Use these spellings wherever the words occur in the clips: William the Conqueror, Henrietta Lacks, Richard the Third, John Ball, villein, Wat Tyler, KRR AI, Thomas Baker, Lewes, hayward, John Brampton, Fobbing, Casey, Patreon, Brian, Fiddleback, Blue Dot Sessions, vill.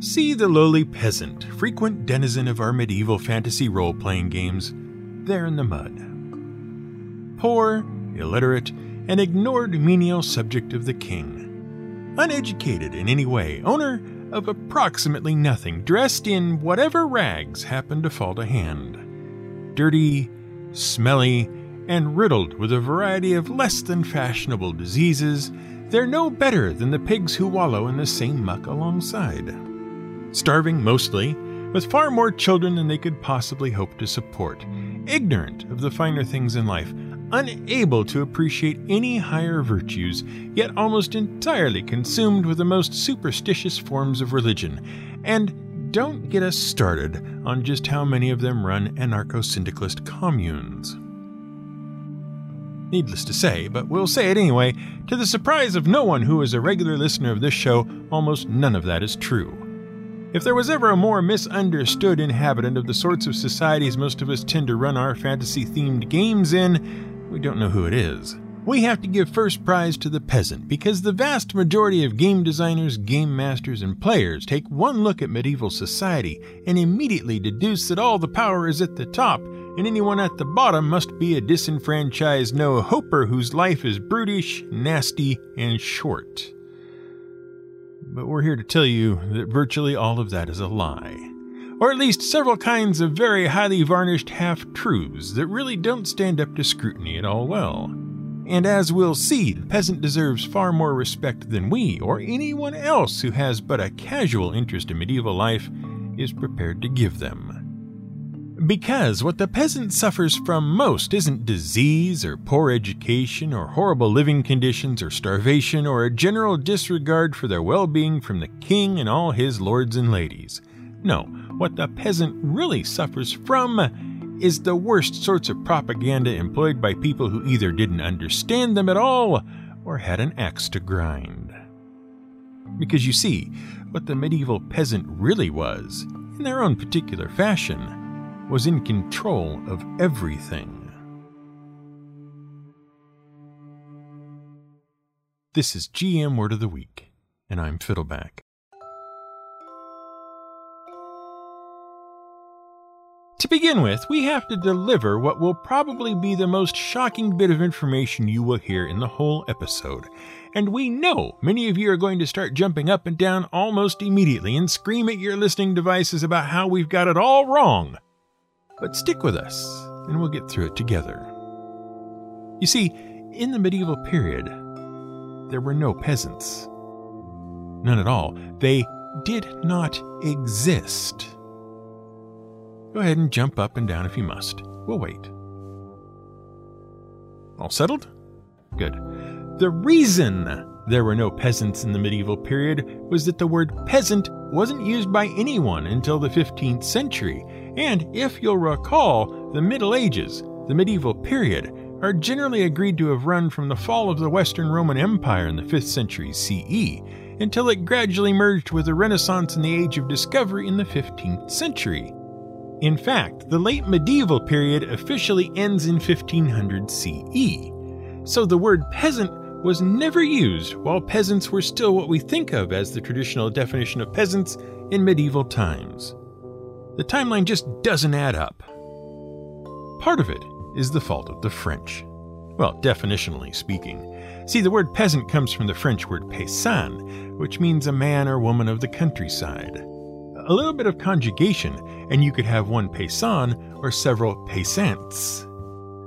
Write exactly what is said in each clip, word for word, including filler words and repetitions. See the lowly peasant, frequent denizen of our medieval fantasy role-playing games, there in the mud. Poor, illiterate, and ignored menial subject of the king. Uneducated in any way, owner of approximately nothing, dressed in whatever rags happened to fall to hand. Dirty, smelly, and riddled with a variety of less than fashionable diseases, they're no better than the pigs who wallow in the same muck alongside. Starving mostly, with far more children than they could possibly hope to support, ignorant of the finer things in life, unable to appreciate any higher virtues, yet almost entirely consumed with the most superstitious forms of religion, and don't get us started on just how many of them run anarcho-syndicalist communes. Needless to say, but we'll say it anyway, to the surprise of no one who is a regular listener of this show, almost none of that is true. If there was ever a more misunderstood inhabitant of the sorts of societies most of us tend to run our fantasy-themed games in, we don't know who it is. We have to give first prize to the peasant, because the vast majority of game designers, game masters, and players take one look at medieval society and immediately deduce that all the power is at the top, and anyone at the bottom must be a disenfranchised no-hoper whose life is brutish, nasty, and short. But we're here to tell you that virtually all of that is a lie. Or at least several kinds of very highly varnished half-truths that really don't stand up to scrutiny at all well. And as we'll see, the peasant deserves far more respect than we, or anyone else who has but a casual interest in medieval life, is prepared to give them. Because what the peasant suffers from most isn't disease or poor education or horrible living conditions or starvation or a general disregard for their well-being from the king and all his lords and ladies. No, what the peasant really suffers from is the worst sorts of propaganda employed by people who either didn't understand them at all or had an axe to grind. Because you see, what the medieval peasant really was, in their own particular fashion, was in control of everything. This is G M Word of the Week, and I'm Fiddleback. To begin with, we have to deliver what will probably be the most shocking bit of information you will hear in the whole episode, and we know many of you are going to start jumping up and down almost immediately and scream at your listening devices about how we've got it all wrong. But stick with us, and we'll get through it together. You see, in the medieval period, there were no peasants. None at all. They did not exist. Go ahead and jump up and down if you must. We'll wait. All settled? Good. The reason there were no peasants in the medieval period was that the word peasant wasn't used by anyone until the fifteenth century, and if you'll recall, the Middle Ages, the medieval period, are generally agreed to have run from the fall of the Western Roman Empire in the fifth century C E until it gradually merged with the Renaissance and the Age of Discovery in the fifteenth century. In fact, the late medieval period officially ends in fifteen hundred C E, so the word peasant was never used while peasants were still what we think of as the traditional definition of peasants in medieval times. The timeline just doesn't add up. Part of it is the fault of the French. Well, definitionally speaking. See, the word peasant comes from the French word paysan, which means a man or woman of the countryside. A little bit of conjugation, and you could have one paysan or several paysans.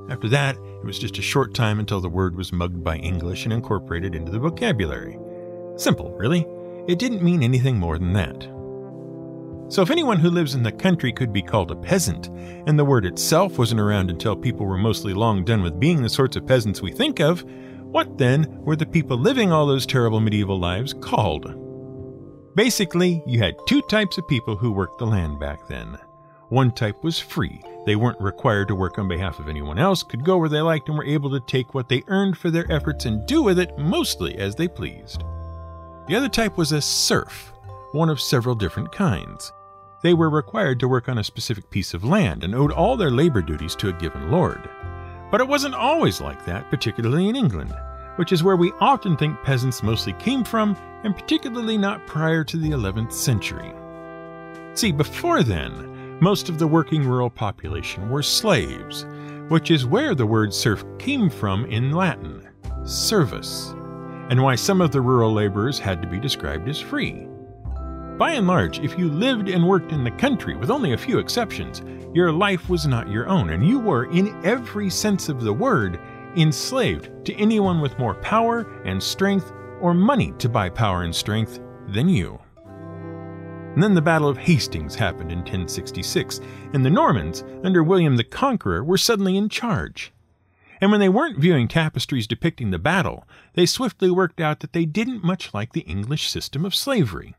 After that, it was just a short time until the word was mugged by English and incorporated into the vocabulary. Simple, really. It didn't mean anything more than that. So if anyone who lives in the country could be called a peasant, and the word itself wasn't around until people were mostly long done with being the sorts of peasants we think of, what then were the people living all those terrible medieval lives called? Basically, you had two types of people who worked the land back then. One type was free. They weren't required to work on behalf of anyone else, could go where they liked, and were able to take what they earned for their efforts and do with it mostly as they pleased. The other type was a serf, one of several different kinds. They were required to work on a specific piece of land and owed all their labor duties to a given lord. But it wasn't always like that, particularly in England, which is where we often think peasants mostly came from, and particularly not prior to the eleventh century. See, before then, most of the working rural population were slaves, which is where the word serf came from in Latin, servus, and why some of the rural laborers had to be described as free. By and large, if you lived and worked in the country, with only a few exceptions, your life was not your own, and you were, in every sense of the word, enslaved to anyone with more power and strength, or money to buy power and strength, than you. And then the Battle of Hastings happened in ten sixty-six, and the Normans, under William the Conqueror, were suddenly in charge. And when they weren't viewing tapestries depicting the battle, they swiftly worked out that they didn't much like the English system of slavery.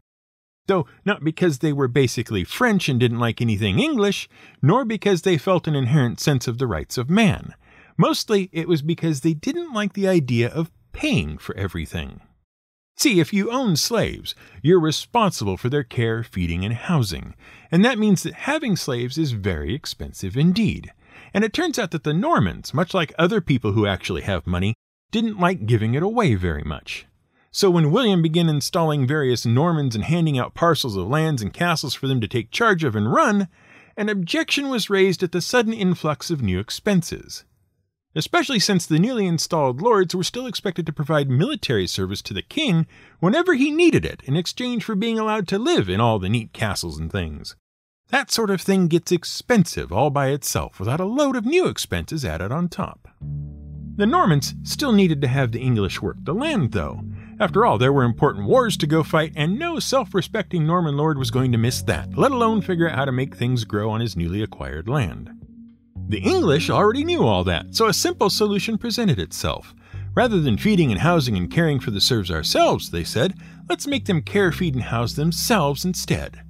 Though not because they were basically French and didn't like anything English, nor because they felt an inherent sense of the rights of man. Mostly it was because they didn't like the idea of paying for everything. See, if you own slaves, you're responsible for their care, feeding, and housing, and that means that having slaves is very expensive indeed. And it turns out that the Normans, much like other people who actually have money, didn't like giving it away very much. So when William began installing various Normans and handing out parcels of lands and castles for them to take charge of and run, an objection was raised at the sudden influx of new expenses. Especially since the newly installed lords were still expected to provide military service to the king whenever he needed it in exchange for being allowed to live in all the neat castles and things. That sort of thing gets expensive all by itself without a load of new expenses added on top. The Normans still needed to have the English work the land, though. After all, there were important wars to go fight, and no self-respecting Norman lord was going to miss that, let alone figure out how to make things grow on his newly acquired land. The English already knew all that, so a simple solution presented itself. Rather than feeding and housing and caring for the serfs ourselves, they said, let's make them care, feed, and house themselves instead.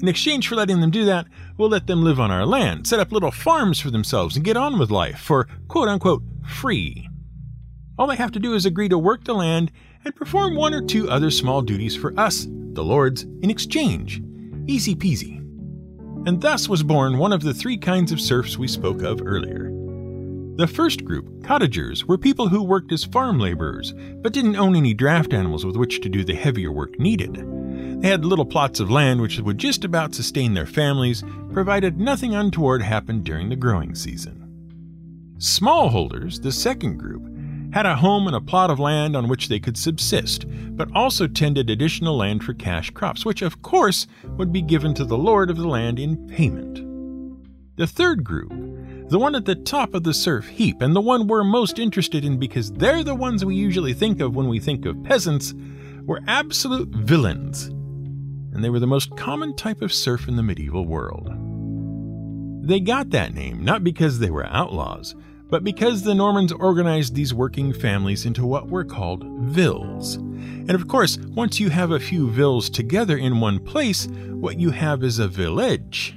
In exchange for letting them do that, we'll let them live on our land, set up little farms for themselves, and get on with life for quote-unquote free. All they have to do is agree to work the land and perform one or two other small duties for us, the lords, in exchange. Easy peasy. And thus was born one of the three kinds of serfs we spoke of earlier. The first group, cottagers, were people who worked as farm laborers, but didn't own any draft animals with which to do the heavier work needed. They had little plots of land which would just about sustain their families, provided nothing untoward happened during the growing season. Smallholders, the second group, had a home and a plot of land on which they could subsist, but also tended additional land for cash crops, which of course would be given to the lord of the land in payment. The third group, the one at the top of the serf heap, and the one we're most interested in because they're the ones we usually think of when we think of peasants, were absolute villains, and they were the most common type of serf in the medieval world. They got that name not because they were outlaws, but because the Normans organized these working families into what were called vills. And of course, once you have a few vills together in one place, what you have is a village.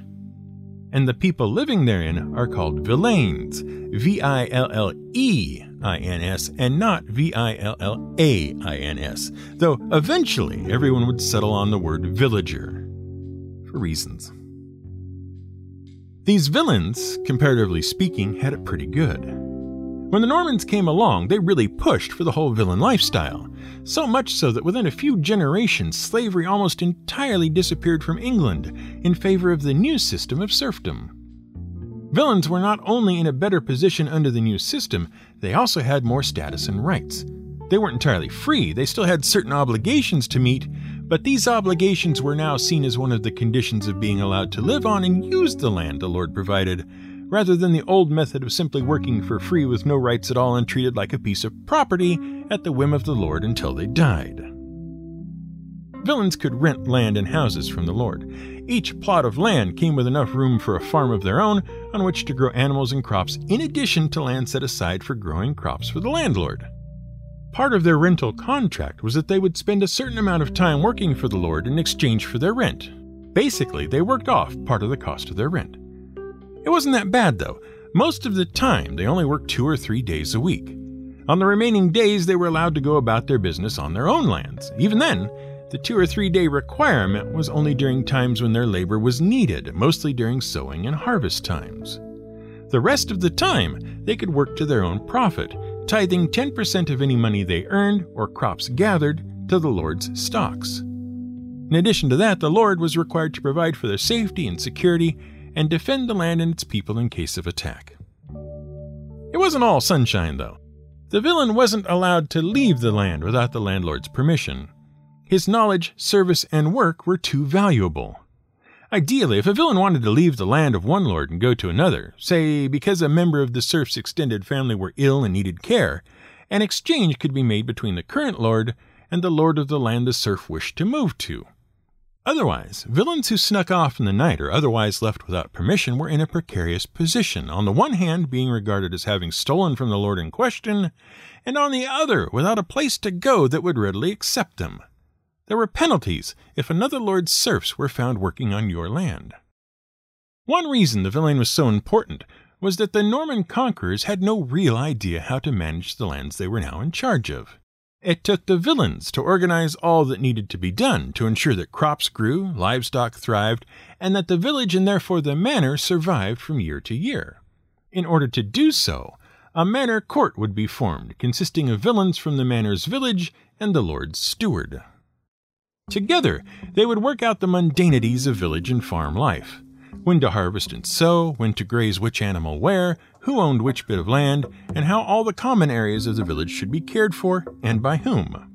And the people living therein are called villeins, V I L L E I N S, and not V I L L A I N S, though eventually everyone would settle on the word villager, for reasons. These villains, comparatively speaking, had it pretty good. When the Normans came along, they really pushed for the whole villain lifestyle, so much so that within a few generations slavery almost entirely disappeared from England in favor of the new system of serfdom. Villains were not only in a better position under the new system, they also had more status and rights. They weren't entirely free, they still had certain obligations to meet, but these obligations were now seen as one of the conditions of being allowed to live on and use the land the Lord provided, rather than the old method of simply working for free with no rights at all and treated like a piece of property at the whim of the Lord until they died. Villains could rent land and houses from the Lord. Each plot of land came with enough room for a farm of their own on which to grow animals and crops, in addition to land set aside for growing crops for the landlord. Part of their rental contract was that they would spend a certain amount of time working for the Lord in exchange for their rent. Basically, they worked off part of the cost of their rent. It wasn't that bad, though. Most of the time, they only worked two or three days a week. On the remaining days, they were allowed to go about their business on their own lands. Even then, the two or three day requirement was only during times when their labor was needed, mostly during sowing and harvest times. The rest of the time, they could work to their own profit, tithing ten percent of any money they earned or crops gathered to the Lord's stocks. In addition to that, the lord was required to provide for their safety and security and defend the land and its people in case of attack. It wasn't all sunshine, though. The villain wasn't allowed to leave the land without the landlord's permission. His knowledge, service, and work were too valuable. Ideally, if a villain wanted to leave the land of one lord and go to another, say because a member of the serf's extended family were ill and needed care, an exchange could be made between the current lord and the lord of the land the serf wished to move to. Otherwise, villains who snuck off in the night or otherwise left without permission were in a precarious position, on the one hand being regarded as having stolen from the lord in question, and on the other without a place to go that would readily accept them. There were penalties if another lord's serfs were found working on your land. One reason the villain was so important was that the Norman conquerors had no real idea how to manage the lands they were now in charge of. It took the villains to organize all that needed to be done to ensure that crops grew, livestock thrived, and that the village and therefore the manor survived from year to year. In order to do so, a manor court would be formed, consisting of villains from the manor's village and the lord's steward. Together, they would work out the mundanities of village and farm life. When to harvest and sow, when to graze which animal where, who owned which bit of land, and how all the common areas of the village should be cared for, and by whom.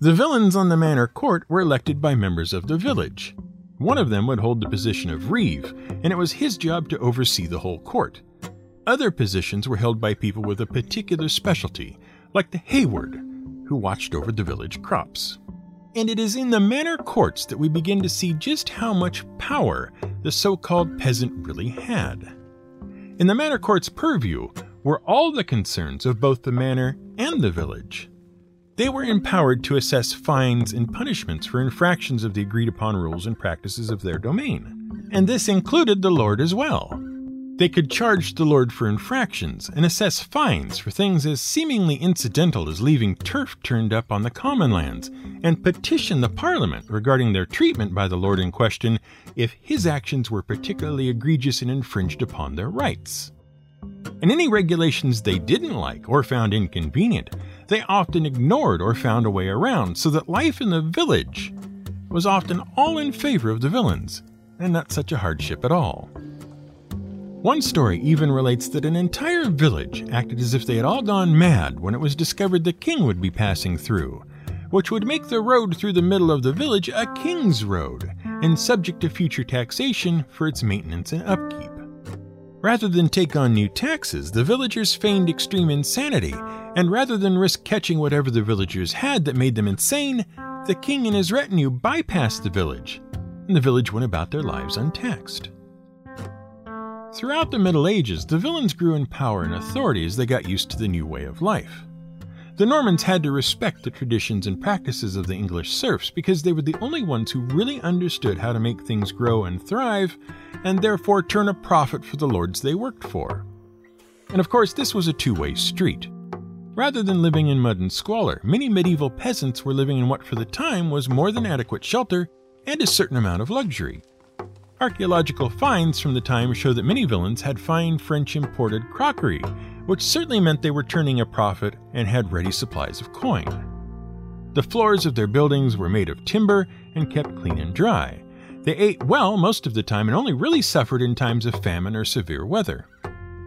The villains on the manor court were elected by members of the village. One of them would hold the position of reeve, and it was his job to oversee the whole court. Other positions were held by people with a particular specialty, like the hayward, who watched over the village crops. And it is in the manor courts that we begin to see just how much power the so-called peasant really had. In the manor court's purview were all the concerns of both the manor and the village. They were empowered to assess fines and punishments for infractions of the agreed-upon rules and practices of their domain, and this included the lord as well. They could charge the lord for infractions and assess fines for things as seemingly incidental as leaving turf turned up on the common lands, and petition the parliament regarding their treatment by the lord in question if his actions were particularly egregious and infringed upon their rights. And any regulations they didn't like or found inconvenient, they often ignored or found a way around, so that life in the village was often all in favor of the villains, and not such a hardship at all. One story even relates that an entire village acted as if they had all gone mad when it was discovered the king would be passing through, which would make the road through the middle of the village a king's road, and subject to future taxation for its maintenance and upkeep. Rather than take on new taxes, the villagers feigned extreme insanity, and rather than risk catching whatever the villagers had that made them insane, the king and his retinue bypassed the village, and the village went about their lives untaxed. Throughout the Middle Ages, the villains grew in power and authority as they got used to the new way of life. The Normans had to respect the traditions and practices of the English serfs because they were the only ones who really understood how to make things grow and thrive, and therefore turn a profit for the lords they worked for. And of course, this was a two-way street. Rather than living in mud and squalor, many medieval peasants were living in what for the time was more than adequate shelter and a certain amount of luxury. Archaeological finds from the time show that many villains had fine French-imported crockery, which certainly meant they were turning a profit and had ready supplies of coin. The floors of their buildings were made of timber and kept clean and dry. They ate well most of the time and only really suffered in times of famine or severe weather.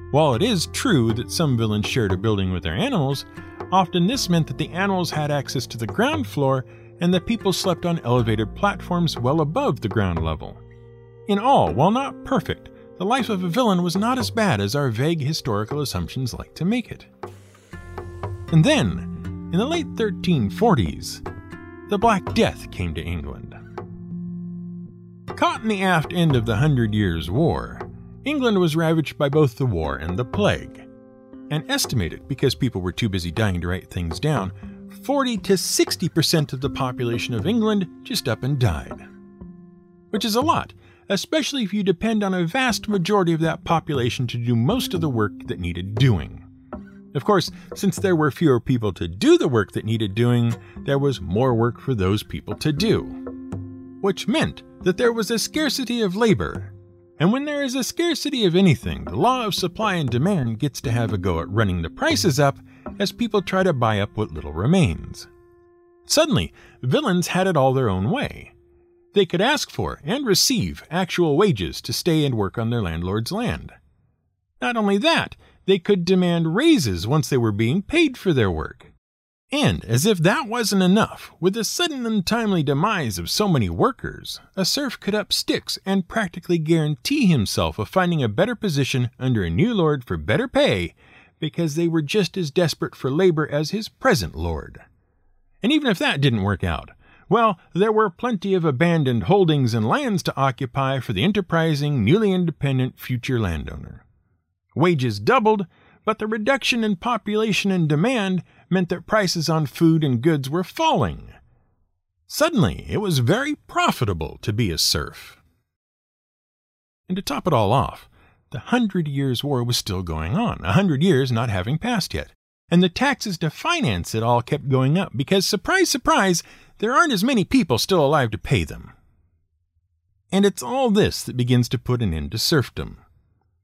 While it is true that some villains shared a building with their animals, often this meant that the animals had access to the ground floor and that people slept on elevated platforms well above the ground level. In all, while not perfect, the life of a villain was not as bad as our vague historical assumptions like to make it. And then, in the late thirteen forties, the Black Death came to England. Caught in the aft end of the Hundred Years' War, England was ravaged by both the war and the plague. And estimated, because people were too busy dying to write things down, forty to sixty percent of the population of England just up and died. Which is a lot, especially if you depend on a vast majority of that population to do most of the work that needed doing. Of course, since there were fewer people to do the work that needed doing, there was more work for those people to do. Which meant that there was a scarcity of labor. And when there is a scarcity of anything, the law of supply and demand gets to have a go at running the prices up as people try to buy up what little remains. Suddenly, villains had it all their own way. They could ask for and receive actual wages to stay and work on their landlord's land. Not only that, they could demand raises once they were being paid for their work. And, as if that wasn't enough, with the sudden untimely demise of so many workers, a serf could up sticks and practically guarantee himself of finding a better position under a new lord for better pay, because they were just as desperate for labor as his present lord. And even if that didn't work out, well, there were plenty of abandoned holdings and lands to occupy for the enterprising, newly independent future landowner. Wages doubled, but the reduction in population and demand meant that prices on food and goods were falling. Suddenly, it was very profitable to be a serf. And to top it all off, the Hundred Years' War was still going on, a hundred years not having passed yet, and the taxes to finance it all kept going up because, surprise, surprise, there aren't as many people still alive to pay them. And it's all this that begins to put an end to serfdom.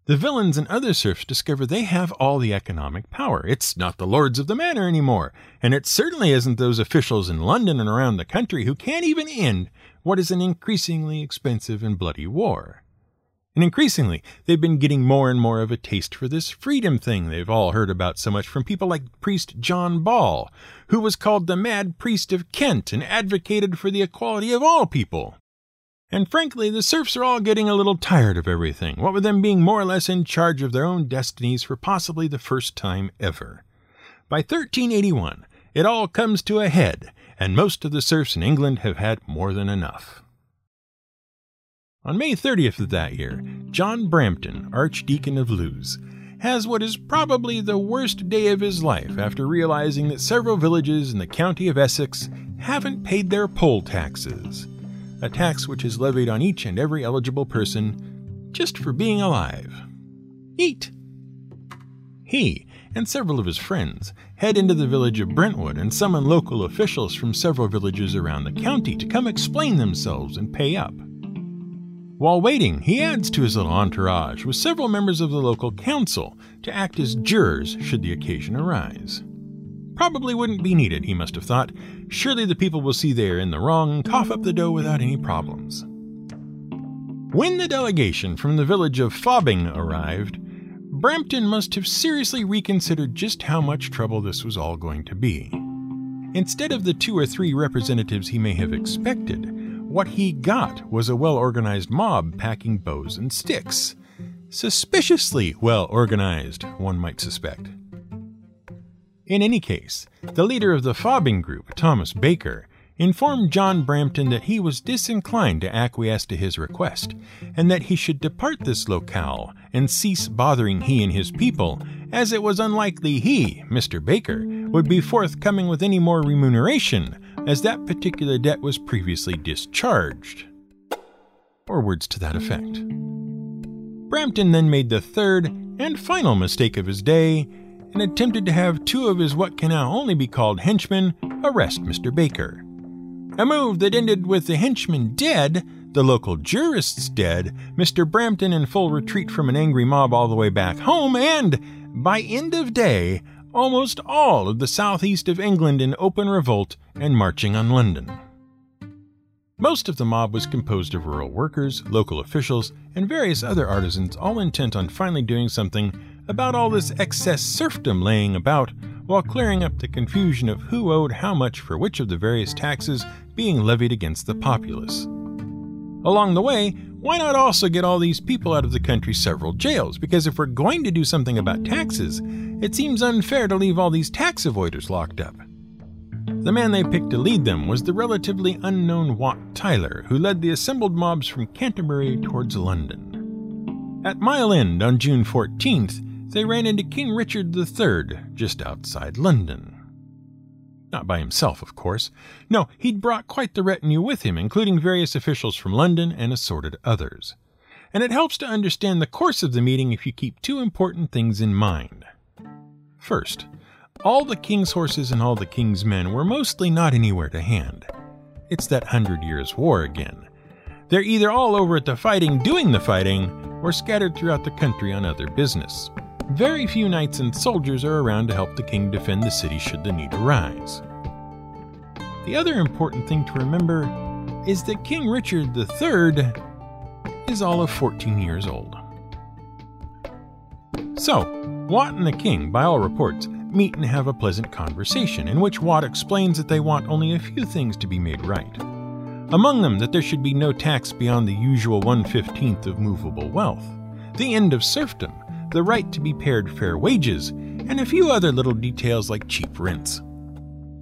The villains and other serfs discover they have all the economic power. It's not the lords of the manor anymore, and it certainly isn't those officials in London and around the country who can't even end what is an increasingly expensive and bloody war. And increasingly, they've been getting more and more of a taste for this freedom thing they've all heard about so much from people like priest John Ball, who was called the Mad Priest of Kent and advocated for the equality of all people. And frankly, the serfs are all getting a little tired of everything, what with them being more or less in charge of their own destinies for possibly the first time ever. By thirteen eighty-one, it all comes to a head, and most of the serfs in England have had more than enough. On May thirtieth of that year, John Brampton, Archdeacon of Lewes, has what is probably the worst day of his life after realizing that several villages in the county of Essex haven't paid their poll taxes, a tax which is levied on each and every eligible person just for being alive. Eat! He and several of his friends head into the village of Brentwood and summon local officials from several villages around the county to come explain themselves and pay up. While waiting, he adds to his little entourage with several members of the local council to act as jurors should the occasion arise. Probably wouldn't be needed, he must have thought. Surely the people will see they are in the wrong and cough up the dough without any problems. When the delegation from the village of Fobbing arrived, Brampton must have seriously reconsidered just how much trouble this was all going to be. Instead of the two or three representatives he may have expected, what he got was a well-organized mob packing bows and sticks. Suspiciously well-organized, one might suspect. In any case, the leader of the Fobbing group, Thomas Baker, informed John Brampton that he was disinclined to acquiesce to his request, and that he should depart this locale and cease bothering he and his people, as it was unlikely he, Mister Baker, would be forthcoming with any more remuneration, as that particular debt was previously discharged. Or words to that effect. Brampton then made the third and final mistake of his day, and attempted to have two of his what can now only be called henchmen arrest Mister Baker. A move that ended with the henchmen dead, the local jurists dead, Mister Brampton in full retreat from an angry mob all the way back home, and, by end of day, almost all of the southeast of England in open revolt and marching on London. Most of the mob was composed of rural workers, local officials, and various other artisans, all intent on finally doing something about all this excess serfdom laying about, while clearing up the confusion of who owed how much for which of the various taxes being levied against the populace. Along the way, why not also get all these people out of the country's several jails? Because if we're going to do something about taxes, it seems unfair to leave all these tax avoiders locked up. The man they picked to lead them was the relatively unknown Wat Tyler, who led the assembled mobs from Canterbury towards London. At Mile End on June fourteenth, they ran into King Richard the Third, just outside London. Not by himself, of course. No, he'd brought quite the retinue with him, including various officials from London and assorted others. And it helps to understand the course of the meeting if you keep two important things in mind. First, all the king's horses and all the king's men were mostly not anywhere to hand. It's that Hundred Years' War again. They're either all over at the fighting doing the fighting, or scattered throughout the country on other business. Very few knights and soldiers are around to help the king defend the city should the need arise. The other important thing to remember is that King Richard the third is all of fourteen years old. So, Wat and the king, by all reports, meet and have a pleasant conversation, in which Wat explains that they want only a few things to be made right. Among them, that there should be no tax beyond the usual one fifteenth of movable wealth, the end of serfdom, the right to be paid fair wages, and a few other little details like cheap rents.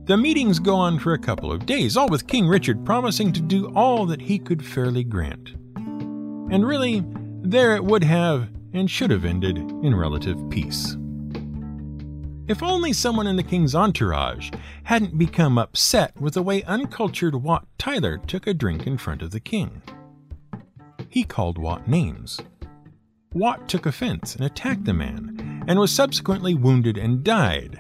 The meetings go on for a couple of days, all with King Richard promising to do all that he could fairly grant. And really, there it would have and should have ended in relative peace. If only someone in the king's entourage hadn't become upset with the way uncultured Wat Tyler took a drink in front of the king. He called Wat names. Wat took offense and attacked the man, and was subsequently wounded and died.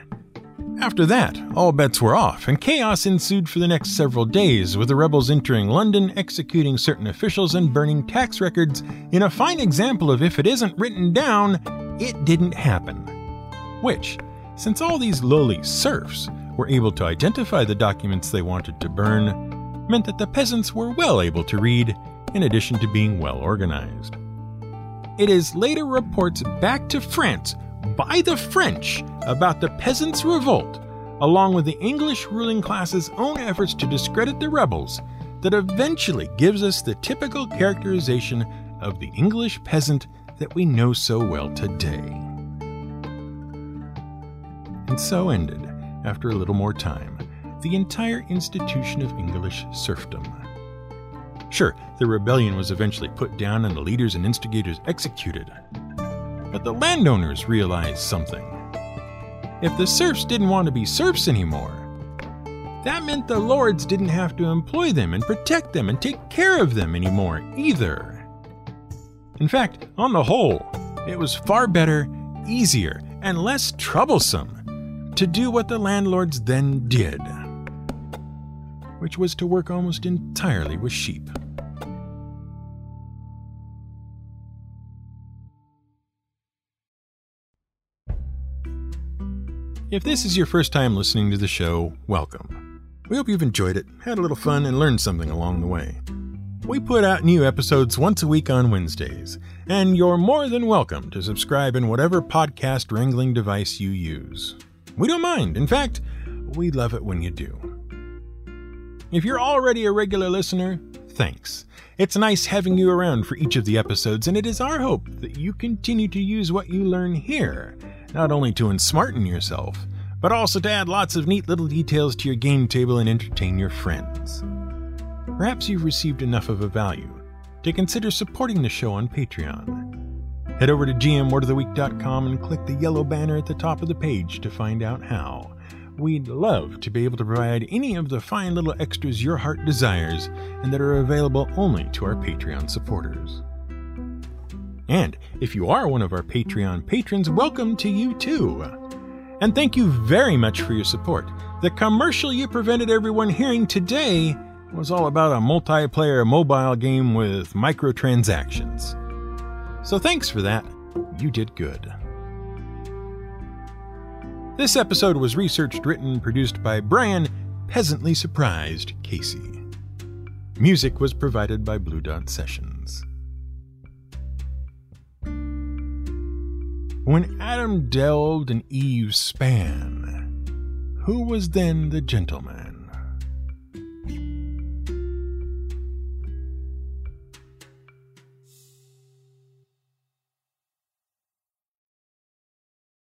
After that, all bets were off, and chaos ensued for the next several days, with the rebels entering London, executing certain officials, and burning tax records in a fine example of if it isn't written down, it didn't happen. Which, since all these lowly serfs were able to identify the documents they wanted to burn, meant that the peasants were well able to read, in addition to being well organized. It is later reports back to France by the French about the peasants' revolt, along with the English ruling class's own efforts to discredit the rebels, that eventually gives us the typical characterization of the English peasant that we know so well today. And so ended, after a little more time, the entire institution of English serfdom. Sure, the rebellion was eventually put down and the leaders and instigators executed. But the landowners realized something. If the serfs didn't want to be serfs anymore, that meant the lords didn't have to employ them and protect them and take care of them anymore either. In fact, on the whole, it was far better, easier, and less troublesome to do what the landlords then did, which was to work almost entirely with sheep. If this is your first time listening to the show, welcome. We hope you've enjoyed it, had a little fun, and learned something along the way. We put out new episodes once a week on Wednesdays, and you're more than welcome to subscribe in whatever podcast wrangling device you use. We don't mind. In fact, we love it when you do. If you're already a regular listener, thanks. It's nice having you around for each of the episodes, and it is our hope that you continue to use what you learn here, not only to ensmarten yourself, but also to add lots of neat little details to your game table and entertain your friends. Perhaps you've received enough of a value to consider supporting the show on Patreon. Head over to g m word of the week dot com and click the yellow banner at the top of the page to find out how. We'd love to be able to provide any of the fine little extras your heart desires and that are available only to our Patreon supporters. And if you are one of our Patreon patrons, welcome to you too. And thank you very much for your support. The commercial you prevented everyone hearing today was all about a multiplayer mobile game with microtransactions. So thanks for that. You did good. This episode was researched, written, and produced by Brian, peasantly surprised Casey. Music was provided by Blue Dot Sessions. When Adam delved and Eve span, who was then the gentleman?